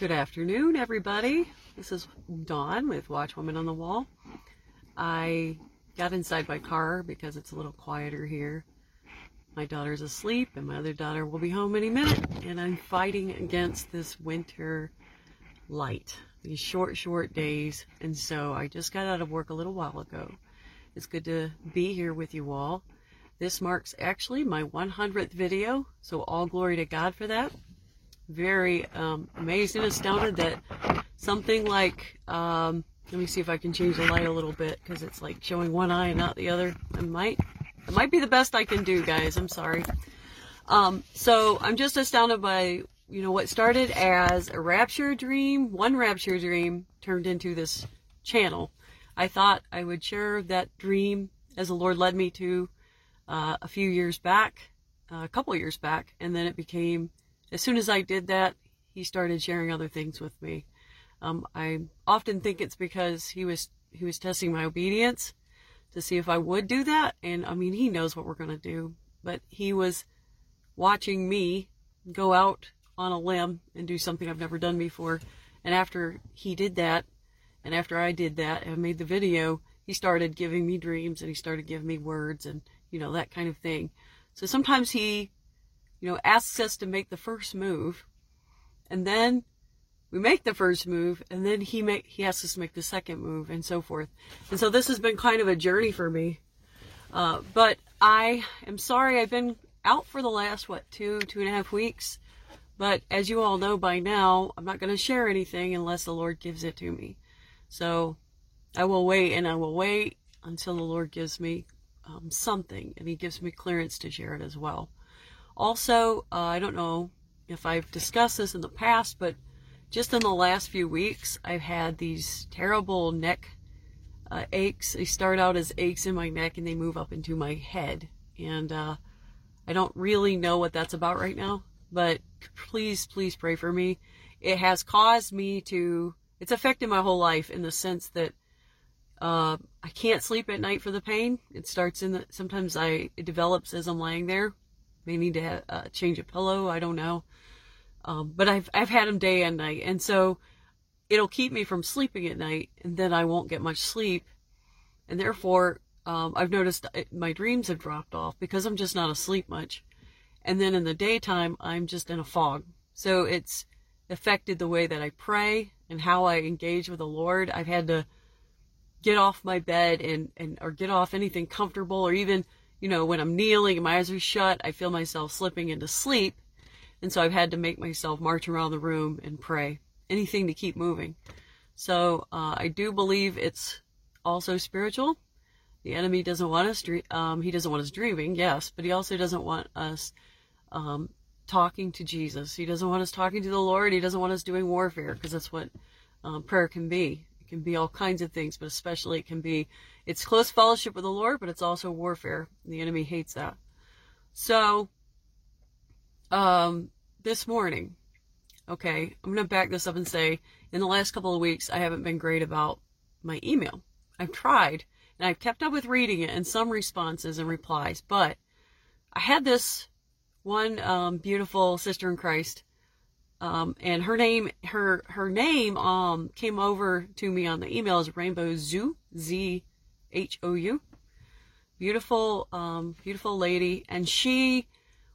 Good afternoon, everybody. This is Dawn with Watchwoman on the Wall. I got inside my car because it's a little quieter here. My daughter's asleep and my other daughter will be home any minute, and I'm fighting against this winter light, these short days, and so I just got out of work a little while ago. It's good to be here with you all. This marks actually my 100th video, so all glory to God for that. Very amazed and astounded that something like, let me see if I can change the light a little bit because it's like showing one eye and not the other. It might be the best I can do, guys. I'm sorry. So I'm just astounded by, you know, what started as a rapture dream, one rapture dream turned into this channel. I thought I would share that dream as the Lord led me to a couple years back, and then it became, as soon as I did that, he started sharing other things with me. I often think it's because he was testing my obedience to see if I would do that. And I mean, he knows what we're going to do, but he was watching me go out on a limb and do something I've never done before. And after he did that, and after I did that and made the video, he started giving me dreams and he started giving me words and, you know, that kind of thing. So sometimes he, you know, asks us to make the first move, and then we make the first move, and then he asks us to make the second move, and so forth. And so this has been kind of a journey for me. But I am sorry I've been out for the last, what, two and a half weeks. But as you all know by now, I'm not going to share anything unless the Lord gives it to me. So I will wait, and I will wait until the Lord gives me something, and he gives me clearance to share it as well. Also, I don't know if I've discussed this in the past, but just in the last few weeks, I've had these terrible neck aches. They start out as aches in my neck, and they move up into my head. And I don't really know what that's about right now, but please pray for me. It has caused me to, it's affected my whole life in the sense that I can't sleep at night for the pain. It starts in the, sometimes it develops as I'm laying there. May need to change a pillow. I don't know. But I've had them day and night. And so it'll keep me from sleeping at night, and then I won't get much sleep. And therefore, I've noticed my dreams have dropped off because I'm just not asleep much. And then in the daytime, I'm just in a fog. So it's affected the way that I pray and how I engage with the Lord. I've had to get off my bed or get off anything comfortable, or even, you know, when I'm kneeling and my eyes are shut, I feel myself slipping into sleep. And so I've had to make myself march around the room and pray, anything to keep moving. So I do believe it's also spiritual. The enemy doesn't want us, he doesn't want us dreaming, yes, but he also doesn't want us talking to Jesus. He doesn't want us talking to the Lord. He doesn't want us doing warfare, because that's what prayer can be. It can be all kinds of things, but especially it's close fellowship with the Lord, but it's also warfare. The enemy hates that. So this morning, okay, I'm going to back this up and say, in the last couple of weeks, I haven't been great about my email. I've tried, and I've kept up with reading it and some responses and replies, but I had this one beautiful sister in Christ, and her name came over to me on the email as Rainbow Zoo, Z-H-O-U, beautiful lady, and she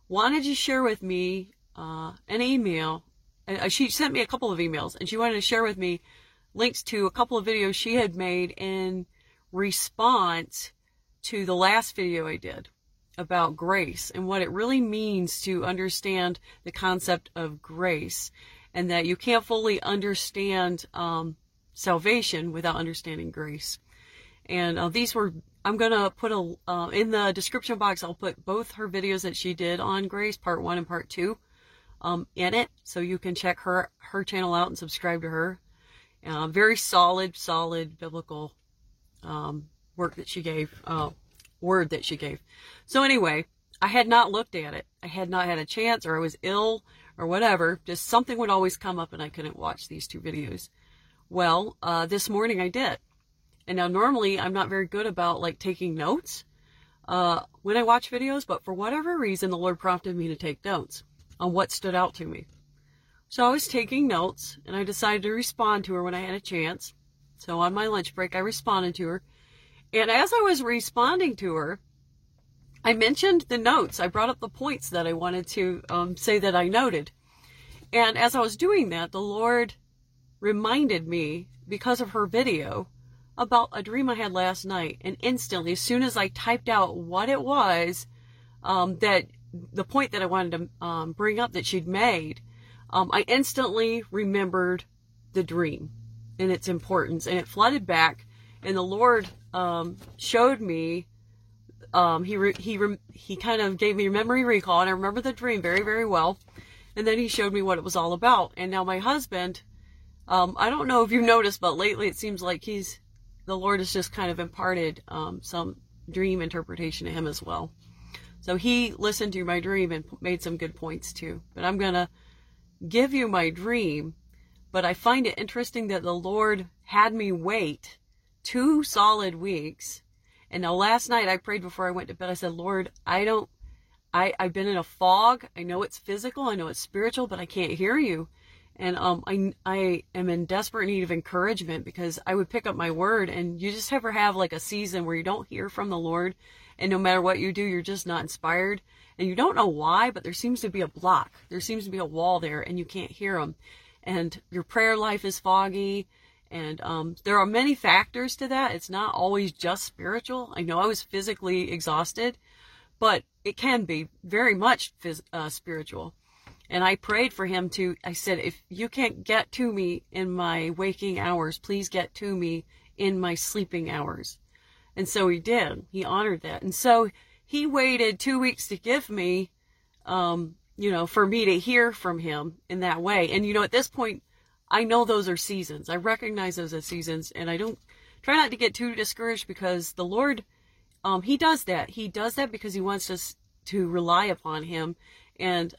wanted to share with me an email. She sent me a couple of emails, and she wanted to share with me links to a couple of videos she had made in response to the last video I did about grace and what it really means to understand the concept of grace, and that you can't fully understand salvation without understanding grace. And these were, I'm going to put in the description box, I'll put both her videos that she did on grace, part 1 and part 2, in it. So you can check her channel out and subscribe to her. Very solid biblical word that she gave. So anyway, I had not looked at it. I had not had a chance, or I was ill or whatever. Just something would always come up and I couldn't watch these two videos. Well, this morning I did. And now normally I'm not very good about like taking notes when I watch videos, but for whatever reason, the Lord prompted me to take notes on what stood out to me. So I was taking notes, and I decided to respond to her when I had a chance. So on my lunch break, I responded to her. And as I was responding to her, I mentioned the notes. I brought up the points that I wanted to say that I noted. And as I was doing that, the Lord reminded me, because of her video, about a dream I had last night. And instantly, as soon as I typed out what it was, that the point that I wanted to bring up that she'd made, I instantly remembered the dream and its importance. And it flooded back, and the Lord showed me, he kind of gave me a memory recall, and I remember the dream very, very well. And then he showed me what it was all about. And now my husband, I don't know if you've noticed, but lately it seems like the Lord has just kind of imparted some dream interpretation to him as well. So he listened to my dream and made some good points too. But I'm going to give you my dream. But I find it interesting that the Lord had me wait 2 solid weeks. And now last night I prayed before I went to bed. I said, Lord, I've been in a fog. I know it's physical. I know it's spiritual, but I can't hear you. And I am in desperate need of encouragement, because I would pick up my word, and you just ever have like a season where you don't hear from the Lord, and no matter what you do, you're just not inspired, and you don't know why, but there seems to be a block. There seems to be a wall there, and you can't hear him, and your prayer life is foggy, and there are many factors to that. It's not always just spiritual. I know I was physically exhausted, but it can be very much spiritual. And I prayed for him to, I said, if you can't get to me in my waking hours, please get to me in my sleeping hours. And so he did. He honored that. And so he waited 2 weeks to give me, for me to hear from him in that way. And, at this point, I know those are seasons. I recognize those as seasons. And I don't try not to get too discouraged, because the Lord, he does that. He does that because he wants us to rely upon him. And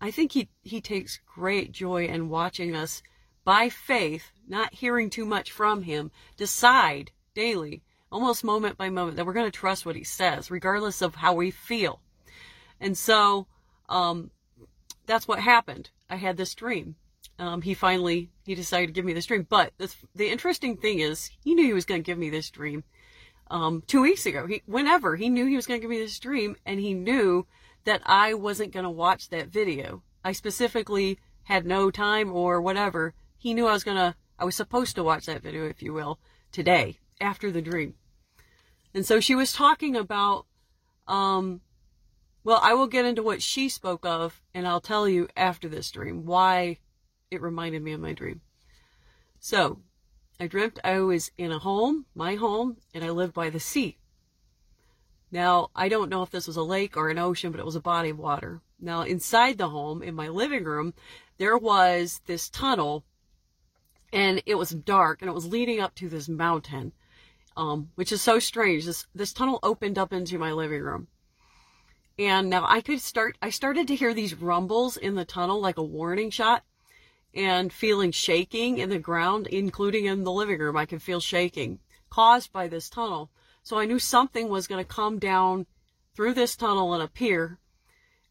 I think he takes great joy in watching us, by faith, not hearing too much from him, decide daily, almost moment by moment, that we're going to trust what he says, regardless of how we feel. And so that's what happened. I had this dream. He decided to give me this dream. But the interesting thing is, he knew he was going to give me this dream 2 weeks ago. He knew he was going to give me this dream, and he knew that I wasn't going to watch that video. I specifically had no time or whatever. He knew I was supposed to watch that video, if you will, today, after the dream. And so she was talking about, I will get into what she spoke of, and I'll tell you after this dream why it reminded me of my dream. So I dreamt I was in my home, and I lived by the sea. Now, I don't know if this was a lake or an ocean, but it was a body of water. Now, inside the home, in my living room, there was this tunnel, and it was dark, and it was leading up to this mountain, which is so strange. This tunnel opened up into my living room. And now I started to hear these rumbles in the tunnel, like a warning shot, and feeling shaking in the ground, including in the living room. I could feel shaking caused by this tunnel. So I knew something was going to come down through this tunnel and appear.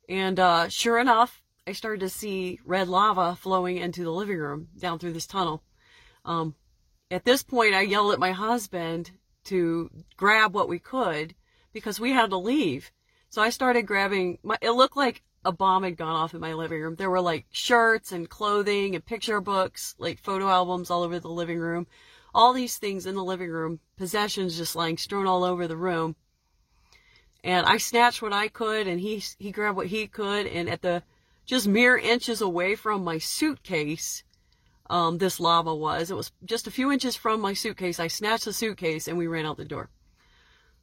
And sure enough, I started to see red lava flowing into the living room down through this tunnel. At this point, I yelled at my husband to grab what we could, because we had to leave. So I started grabbing. It looked like a bomb had gone off in my living room. There were like shirts and clothing and picture books, like photo albums all over the living room. All these things in the living room, possessions just lying strewn all over the room. And I snatched what I could, and he grabbed what he could. And at the just mere inches away from my suitcase, this lava was. It was just a few inches from my suitcase. I snatched the suitcase, and we ran out the door.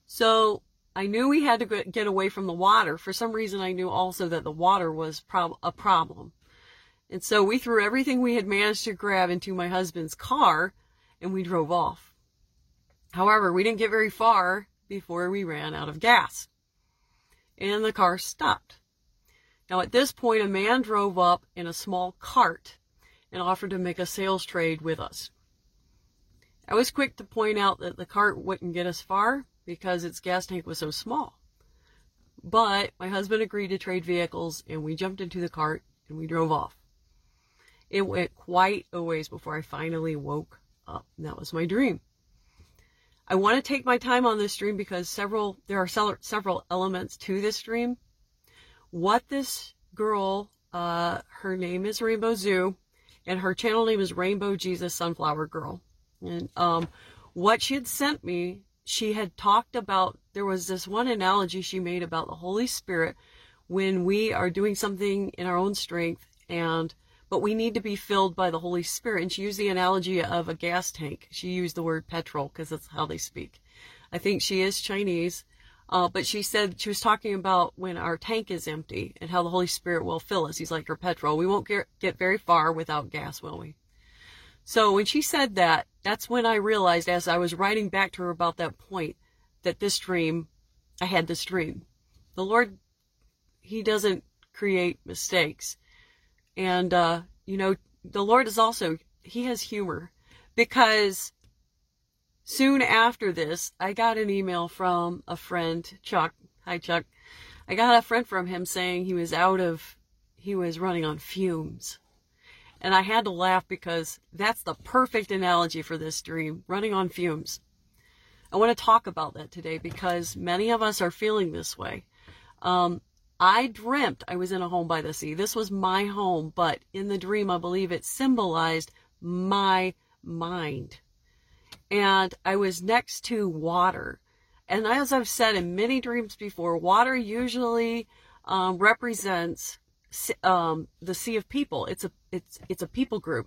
So I knew we had to get away from the water. For some reason, I knew also that the water was a problem. And so we threw everything we had managed to grab into my husband's car, and we drove off. However, we didn't get very far before we ran out of gas, and the car stopped. Now, at this point, a man drove up in a small cart and offered to make a sales trade with us. I was quick to point out that the cart wouldn't get us far because its gas tank was so small. But my husband agreed to trade vehicles, and we jumped into the cart, and we drove off. It went quite a ways before I finally woke up. And that was my dream. I want to take my time on this dream because there are several elements to this dream. What this girl, her name is Rainbow Zoo, and her channel name is Rainbow Jesus Sunflower Girl. And what she had sent me, she had talked about, there was this one analogy she made about the Holy Spirit when we are doing something in our own strength, but we need to be filled by the Holy Spirit. And she used the analogy of a gas tank. She used the word petrol because that's how they speak. I think she is Chinese. But she said she was talking about when our tank is empty and how the Holy Spirit will fill us. He's like our petrol. We won't get very far without gas, will we? So when she said that, that's when I realized, as I was writing back to her about that point, that this dream, I had this dream. The Lord, He doesn't create mistakes. And, the Lord is also, He has humor. Because soon after this, I got an email from a friend, Chuck. Hi, Chuck. I got a friend from him saying he was running on fumes. And I had to laugh because that's the perfect analogy for this dream, running on fumes. I want to talk about that today because many of us are feeling this way. I dreamt I was in a home by the sea. This was my home, but in the dream, I believe it symbolized my mind. And I was next to water. And as I've said in many dreams before, water usually represents the sea of people. It's a people group.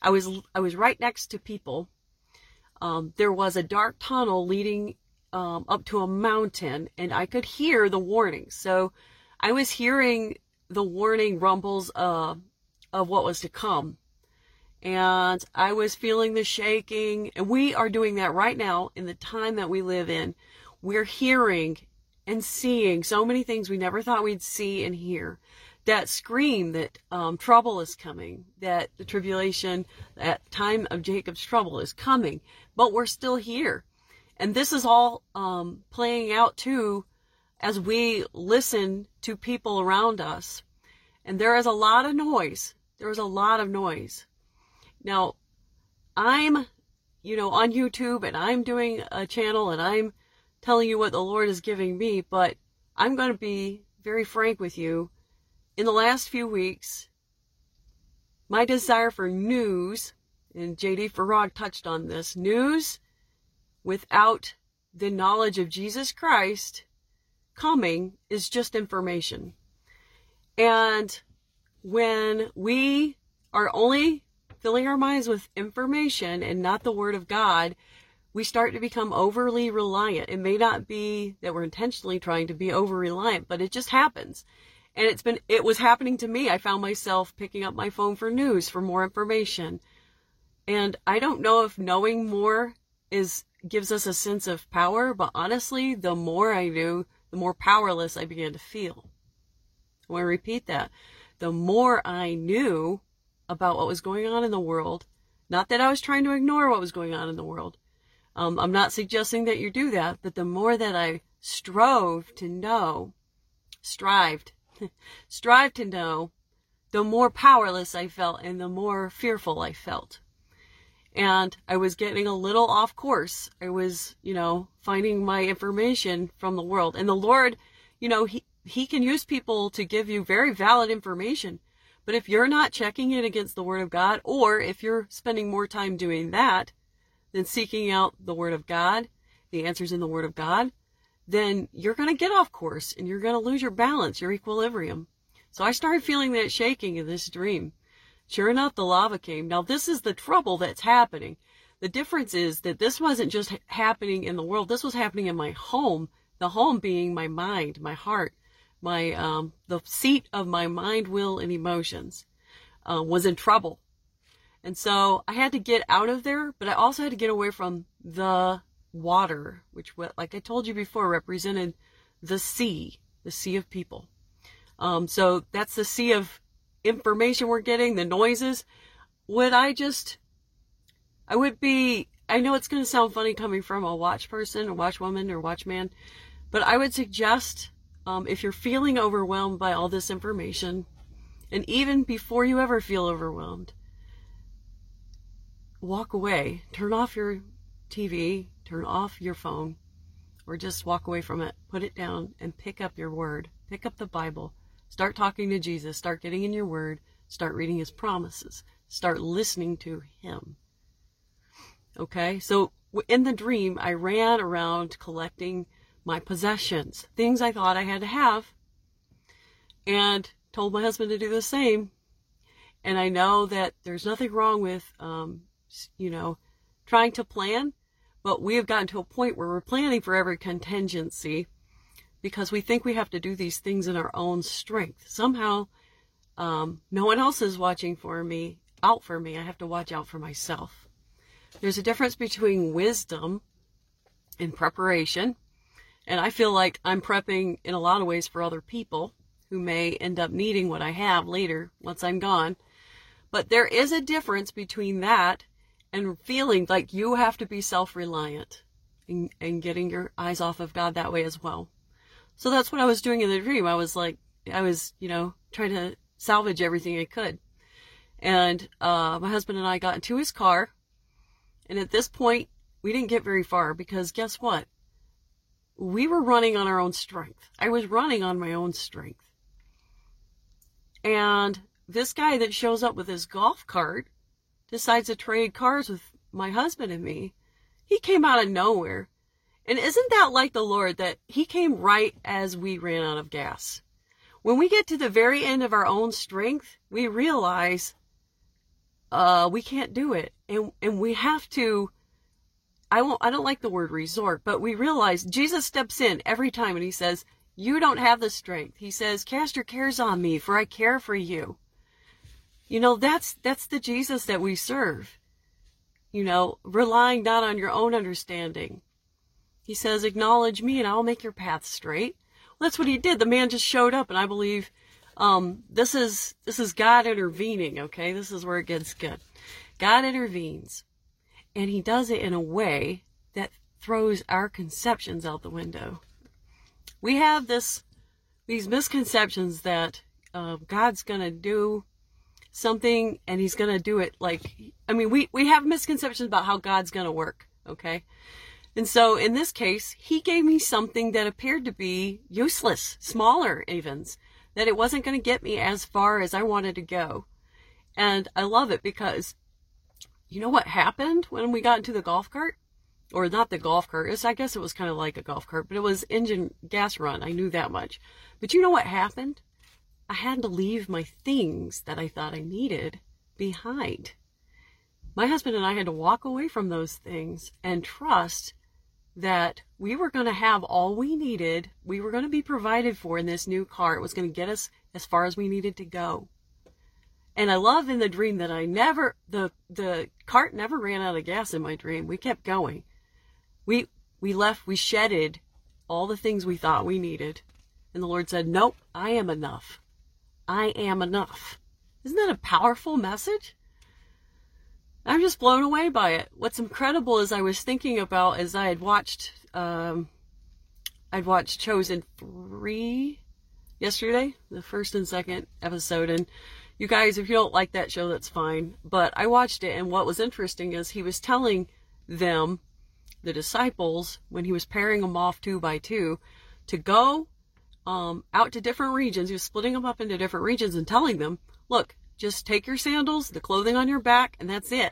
I was right next to people. There was a dark tunnel leading up to a mountain, and I could hear the warning. So I was hearing the warning rumbles of what was to come. And I was feeling the shaking. And we are doing that right now in the time that we live in. We're hearing and seeing so many things we never thought we'd see and hear. That scream that trouble is coming, that the tribulation, that time of Jacob's trouble is coming. But we're still here. And this is all playing out too as we listen to people around us. And there is a lot of noise. There is a lot of noise. Now, I'm, on YouTube, and I'm doing a channel, and I'm telling you what the Lord is giving me, but I'm going to be very frank with you. In the last few weeks, my desire for news, and JD Farag touched on this, news without the knowledge of Jesus Christ coming is just information. And when we are only filling our minds with information and not the Word of God, we start to become overly reliant. It may not be that we're intentionally trying to be over-reliant, but it just happens. And it was happening to me. I found myself picking up my phone for news, for more information. And I don't know if knowing more gives us a sense of power, but honestly, the more I knew, the more powerless I began to feel. I want to repeat that. The more I knew about what was going on in the world. Not that I was trying to ignore what was going on in the world. I'm not suggesting that you do that, but the more that I strived to know, the more powerless I felt and the more fearful I felt. And I was getting a little off course. I was, finding my information from the world. And the Lord, he can use people to give you very valid information. But if you're not checking it against the Word of God, or if you're spending more time doing that than seeking out the Word of God, the answers in the Word of God, then you're going to get off course and you're going to lose your balance, your equilibrium. So I started feeling that shaking in this dream. Sure enough, the lava came. Now, this is the trouble that's happening. The difference is that this wasn't just happening in the world. This was happening in my home, the home being my mind, my heart. My the seat of my mind, will, and emotions was in trouble. And so I had to get out of there, but I also had to get away from the water, which, like I told you before, represented the sea of people. So that's the sea of information we're getting, the noises. I know it's going to sound funny coming from a watch person, a watchwoman, or watchman, but I would suggest if you're feeling overwhelmed by all this information, And even before you ever feel overwhelmed, walk away. Turn off your TV, turn off your phone, or just walk away from it. Put it down and pick up your word. Pick up the Bible. Start talking to Jesus. Start getting in your word. Start reading his promises. Start listening to him. Okay, so in the dream, I ran around collecting my possessions, things I thought I had to have, and told my husband to do the same. And I know that there's nothing wrong with, trying to plan, but we have gotten to a point where we're planning for every contingency because we think we have to do these things in our own strength. Somehow, no one else is watching out for me. I have to watch out for myself. There's a difference between wisdom and preparation. And I feel like I'm prepping in a lot of ways for other people who may end up needing what I have later once I'm gone. But there is a difference between that and feeling like you have to be self-reliant and getting your eyes off of God that way as well. So that's what I was doing in the dream. I was trying to salvage everything I could. And my husband and I got into his car. And at this point, we didn't get very far because guess what? We were running on our own strength. I was running on my own strength. And this guy that shows up with his golf cart decides to trade cars with my husband and me. He came out of nowhere. And isn't that like the Lord, that he came right as we ran out of gas? When we get to the very end of our own strength, we realize we can't do it. And we have to, I don't like the word resort, but we realize Jesus steps in every time and he says, you don't have the strength. He says, cast your cares on me, for I care for you. That's the Jesus that we serve. Relying not on your own understanding. He says, acknowledge me and I'll make your path straight. Well, that's what he did. The man just showed up, and I believe this is God intervening, okay? This is where it gets good. God intervenes, and he does it in a way that throws our conceptions out the window. We have these misconceptions that God's going to do something, and he's going to do it we have misconceptions about how God's going to work, okay? And so in this case, he gave me something that appeared to be useless, smaller even, that it wasn't going to get me as far as I wanted to go. And I love it because you know what happened when we got into the golf cart? Or not the golf cart. I guess it was kind of like a golf cart, but it was engine gas run. I knew that much. But you know what happened? I had to leave my things that I thought I needed behind. My husband and I had to walk away from those things and trust that we were going to have all we needed. We were going to be provided for in this new car. It was going to get us as far as we needed to go. And I love in the dream that the cart never ran out of gas in my dream. We kept going. We shedded all the things we thought we needed. And the Lord said, nope, I am enough. I am enough. Isn't that a powerful message? I'm just blown away by it. What's incredible is I was thinking about, as I had watched, I'd watched Chosen 3 yesterday, the first and second episode, and you guys, if you don't like that show, that's fine. But I watched it, and what was interesting is he was telling them, the disciples, when he was pairing them off 2 by 2, to go out to different regions. He was splitting them up into different regions and telling them, look, just take your sandals, the clothing on your back, and that's it.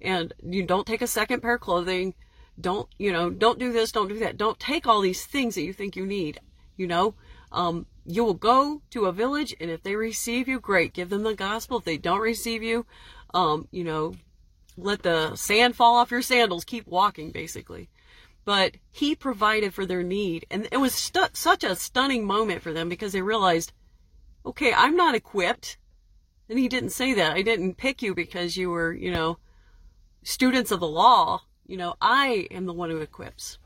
And you don't take a second pair of clothing. Don't do this, don't do that. Don't take all these things that you think you need, You will go to a village, and if they receive you, great. Give them the gospel. If they don't receive you, let the sand fall off your sandals. Keep walking, basically. But he provided for their need. And it was such a stunning moment for them because they realized, okay, I'm not equipped. And he didn't say that. I didn't pick you because you were, students of the law. I am the one who equips.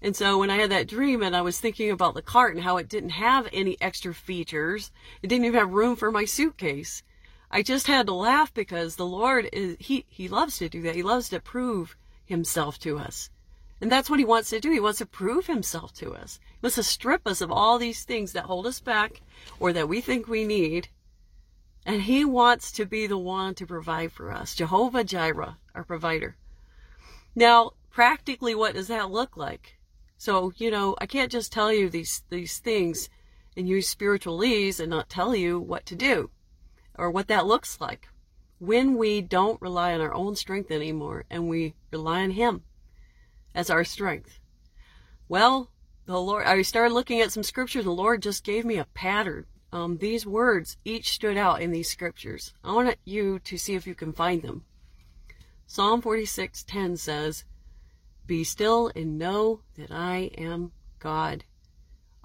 And so when I had that dream and I was thinking about the cart and how it didn't have any extra features, it didn't even have room for my suitcase. I just had to laugh because the Lord, he loves to do that. He loves to prove himself to us. And that's what he wants to do. He wants to prove himself to us. He wants to strip us of all these things that hold us back or that we think we need And he wants to be the one to provide for us. Jehovah Jireh, our provider. Now, practically, what does that look like? So, you know, I can't just tell you these things and use spiritualese and not tell you what to do or what that looks like. When we don't rely on our own strength anymore and we rely on him as our strength. Well, the Lord, I started looking at some scriptures. The Lord just gave me a pattern. These words each stood out in these scriptures. I want you to see if you can find them. Psalm 46:10 says, "Be still and know that I am God.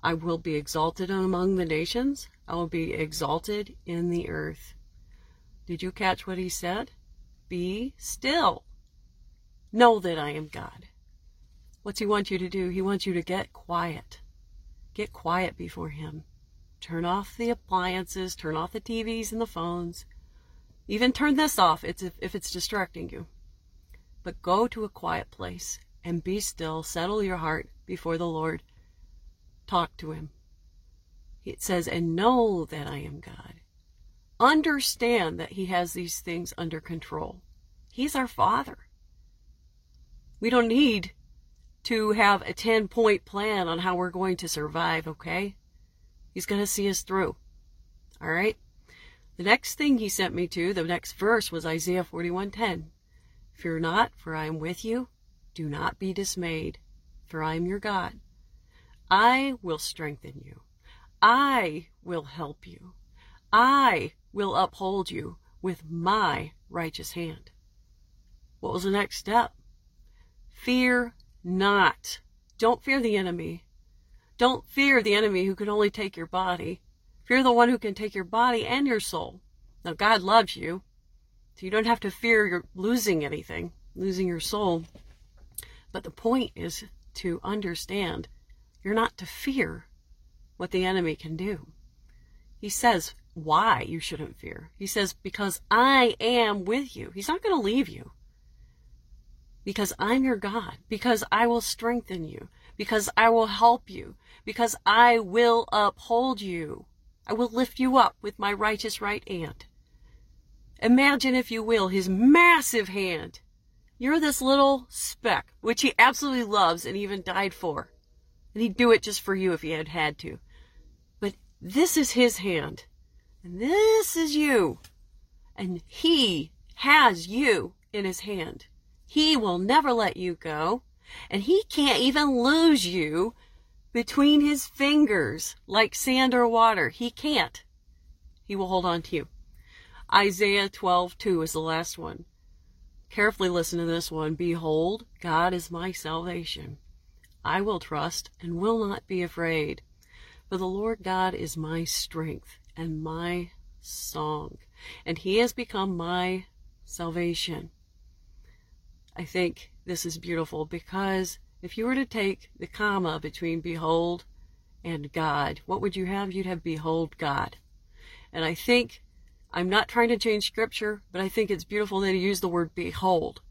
I will be exalted among the nations. I will be exalted in the earth." Did you catch what he said? Be still. Know that I am God. What's he want you to do? He wants you to get quiet. Get quiet before him. Turn off the appliances, turn off the TVs and the phones. Even turn this off if it's distracting you. But go to a quiet place and be still. Settle your heart before the Lord. Talk to him. It says, and know that I am God. Understand that he has these things under control. He's our Father. We don't need to have a 10-point plan on how we're going to survive, okay? He's going to see us through. All right? The next thing he sent me to, the next verse, was Isaiah 41:10. Fear not, for I am with you. Do not be dismayed, for I am your God. I will strengthen you. I will help you. I will uphold you with my righteous hand. What was the next step? Fear not. Don't fear the enemy. Don't fear the enemy who can only take your body. Fear the one who can take your body and your soul. Now, God loves you, so you don't have to fear you're losing anything, losing your soul. But the point is to understand you're not to fear what the enemy can do. He says why you shouldn't fear. He says, because I am with you. He's not going to leave you. Because I'm your God. Because I will strengthen you. Because I will help you. Because I will uphold you. I will lift you up with my righteous right hand. Imagine, if you will, his massive hand. You're this little speck, which he absolutely loves and even died for. And he'd do it just for you if he had to. But this is his hand. And this is you. And he has you in his hand. He will never let you go. And he can't even lose you between his fingers like sand or water. He can't. He will hold on to you. Isaiah 12:2 is the last one. Carefully listen to this one. Behold, God is my salvation. I will trust and will not be afraid. For the Lord God is my strength and my song. And he has become my salvation. I think this is beautiful, because if you were to take the comma between behold and God, what would you have? You'd have behold God. And I think, I'm not trying to change scripture, but I think it's beautiful that he used the word behold.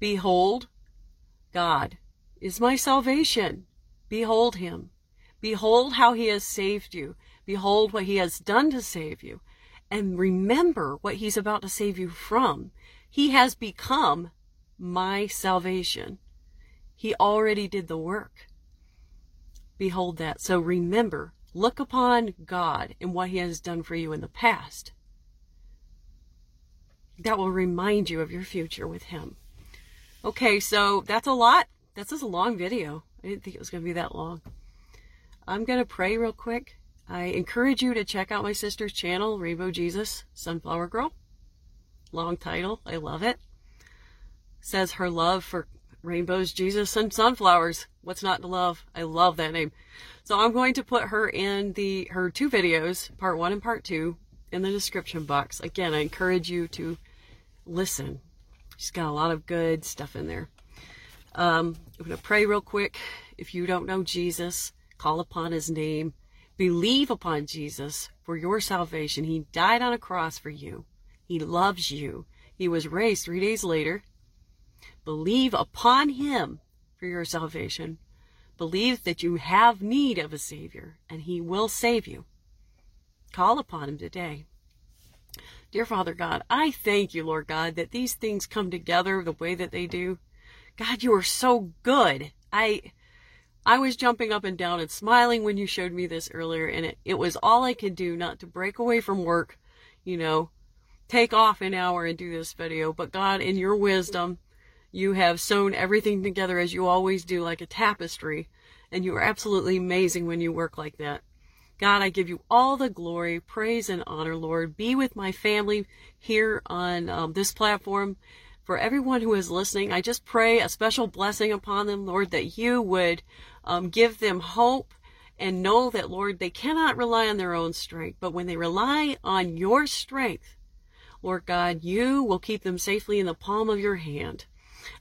Behold, God is my salvation. Behold him. Behold how he has saved you. Behold what he has done to save you. And remember what he's about to save you from. He has become my salvation. He already did the work. Behold that. So remember, look upon God and what he has done for you in the past. That will remind you of your future with him. Okay, so that's a lot. This is a long video. I didn't think it was going to be that long. I'm going to pray real quick. I encourage you to check out my sister's channel, Rainbow Jesus Sunflower Girl. Long title. I love it. Says her love for rainbows, Jesus, and sunflowers. What's not to love? I love that name. So I'm going to put her in her two videos, part one and part two, in the description box. Again, I encourage you to listen. She's got a lot of good stuff in there. I'm going to pray real quick. If you don't know Jesus, call upon his name. Believe upon Jesus for your salvation. He died on a cross for you. He loves you. He was raised 3 days later. Believe upon him for your salvation. Believe that you have need of a Savior, and he will save you. Call upon him today. Dear Father God, I thank you, Lord God, that these things come together the way that they do. God, you are so good. I was jumping up and down and smiling when you showed me this earlier, and it was all I could do not to break away from work, you know, take off an hour and do this video. But God, in your wisdom, you have sewn everything together as you always do, like a tapestry, and you are absolutely amazing when you work like that. God, I give you all the glory, praise, and honor, Lord. Be with my family here on this platform. For everyone who is listening, I just pray a special blessing upon them, Lord, that you would give them hope and know that, Lord, they cannot rely on their own strength. But when they rely on your strength, Lord God, you will keep them safely in the palm of your hand.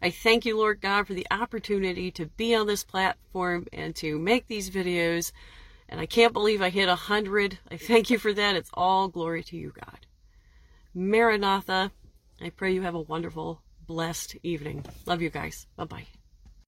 I thank you, Lord God, for the opportunity to be on this platform and to make these videos. And I can't believe I hit 100. I thank you for that. It's all glory to you, God. Maranatha. I pray you have a wonderful, blessed evening. Love you guys. Bye-bye.